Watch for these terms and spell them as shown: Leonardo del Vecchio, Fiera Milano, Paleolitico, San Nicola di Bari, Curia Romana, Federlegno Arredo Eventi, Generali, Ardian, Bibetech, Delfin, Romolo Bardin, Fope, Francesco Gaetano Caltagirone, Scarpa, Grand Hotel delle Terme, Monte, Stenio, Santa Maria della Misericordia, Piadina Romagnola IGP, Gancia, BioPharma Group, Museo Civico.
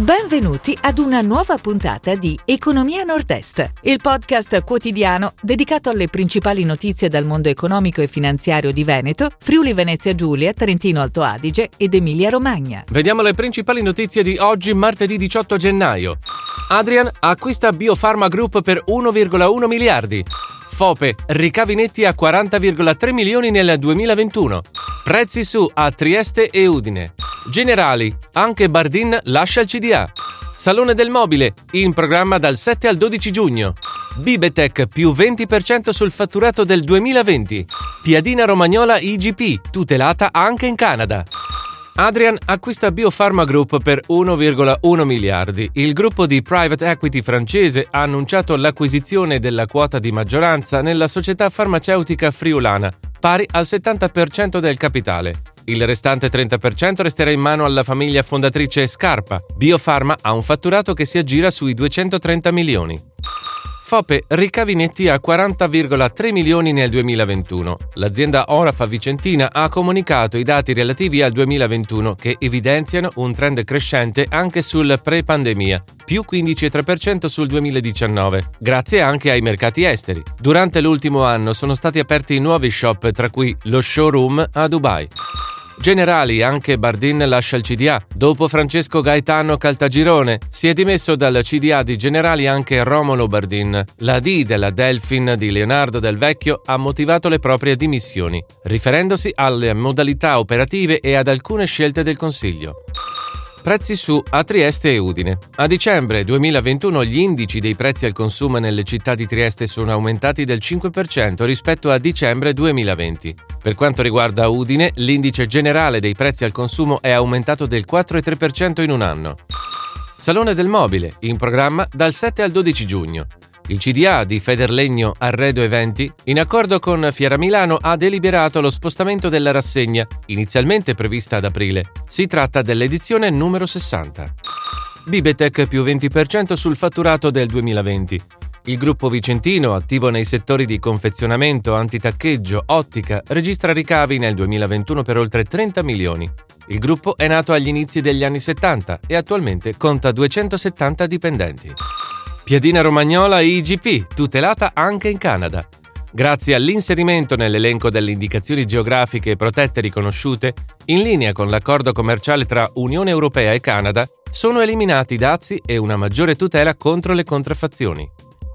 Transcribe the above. Benvenuti ad una nuova puntata di Economia Nord-Est, il podcast quotidiano dedicato alle principali notizie dal mondo economico e finanziario di Veneto, Friuli Venezia Giulia, Trentino Alto Adige ed Emilia Romagna. Vediamo le principali notizie di oggi, martedì 18 gennaio. Ardian acquista BioPharma Group per 1,1 miliardi. Fope, ricavi netti a 40,3 milioni nel 2021. Prezzi su a Trieste e Udine. Generali, anche Bardin lascia il CDA. Salone del mobile, in programma dal 7 al 12 giugno. Bibetech, più 20% sul fatturato del 2020. Piadina Romagnola IGP, tutelata anche in Canada. Ardian acquista BioPharma Group per 1,1 miliardi. Il gruppo di private equity francese ha annunciato l'acquisizione della quota di maggioranza nella società farmaceutica friulana, pari al 70% del capitale. Il restante 30% resterà in mano alla famiglia fondatrice Scarpa. BioPharma ha un fatturato che si aggira sui 230 milioni. Fope, ricavi netti a 40,3 milioni nel 2021. L'azienda Orafa Vicentina ha comunicato i dati relativi al 2021 che evidenziano un trend crescente anche sul pre-pandemia, più 15,3% sul 2019, grazie anche ai mercati esteri. Durante l'ultimo anno sono stati aperti nuovi shop, tra cui lo showroom a Dubai. Generali, anche Bardin lascia il CDA. Dopo Francesco Gaetano Caltagirone, si è dimesso dal CDA di Generali anche Romolo Bardin. La D della Delfin di Leonardo del Vecchio ha motivato le proprie dimissioni, riferendosi alle modalità operative e ad alcune scelte del Consiglio. Prezzi su a Trieste e Udine. A dicembre 2021 gli indici dei prezzi al consumo nelle città di Trieste sono aumentati del 5% rispetto a dicembre 2020. Per quanto riguarda Udine, l'indice generale dei prezzi al consumo è aumentato del 4,3% in un anno. Salone del mobile, in programma dal 7 al 12 giugno. Il CDA di Federlegno Arredo Eventi, in accordo con Fiera Milano, ha deliberato lo spostamento della rassegna, inizialmente prevista ad aprile. Si tratta dell'edizione numero 60. Bibetech più 20% sul fatturato del 2020. Il gruppo vicentino, attivo nei settori di confezionamento, antitaccheggio, ottica, registra ricavi nel 2021 per oltre 30 milioni. Il gruppo è nato agli inizi degli anni 70 e attualmente conta 270 dipendenti. Piadina Romagnola IGP, tutelata anche in Canada. Grazie all'inserimento nell'elenco delle indicazioni geografiche protette riconosciute, in linea con l'accordo commerciale tra Unione Europea e Canada, sono eliminati dazi e una maggiore tutela contro le contraffazioni.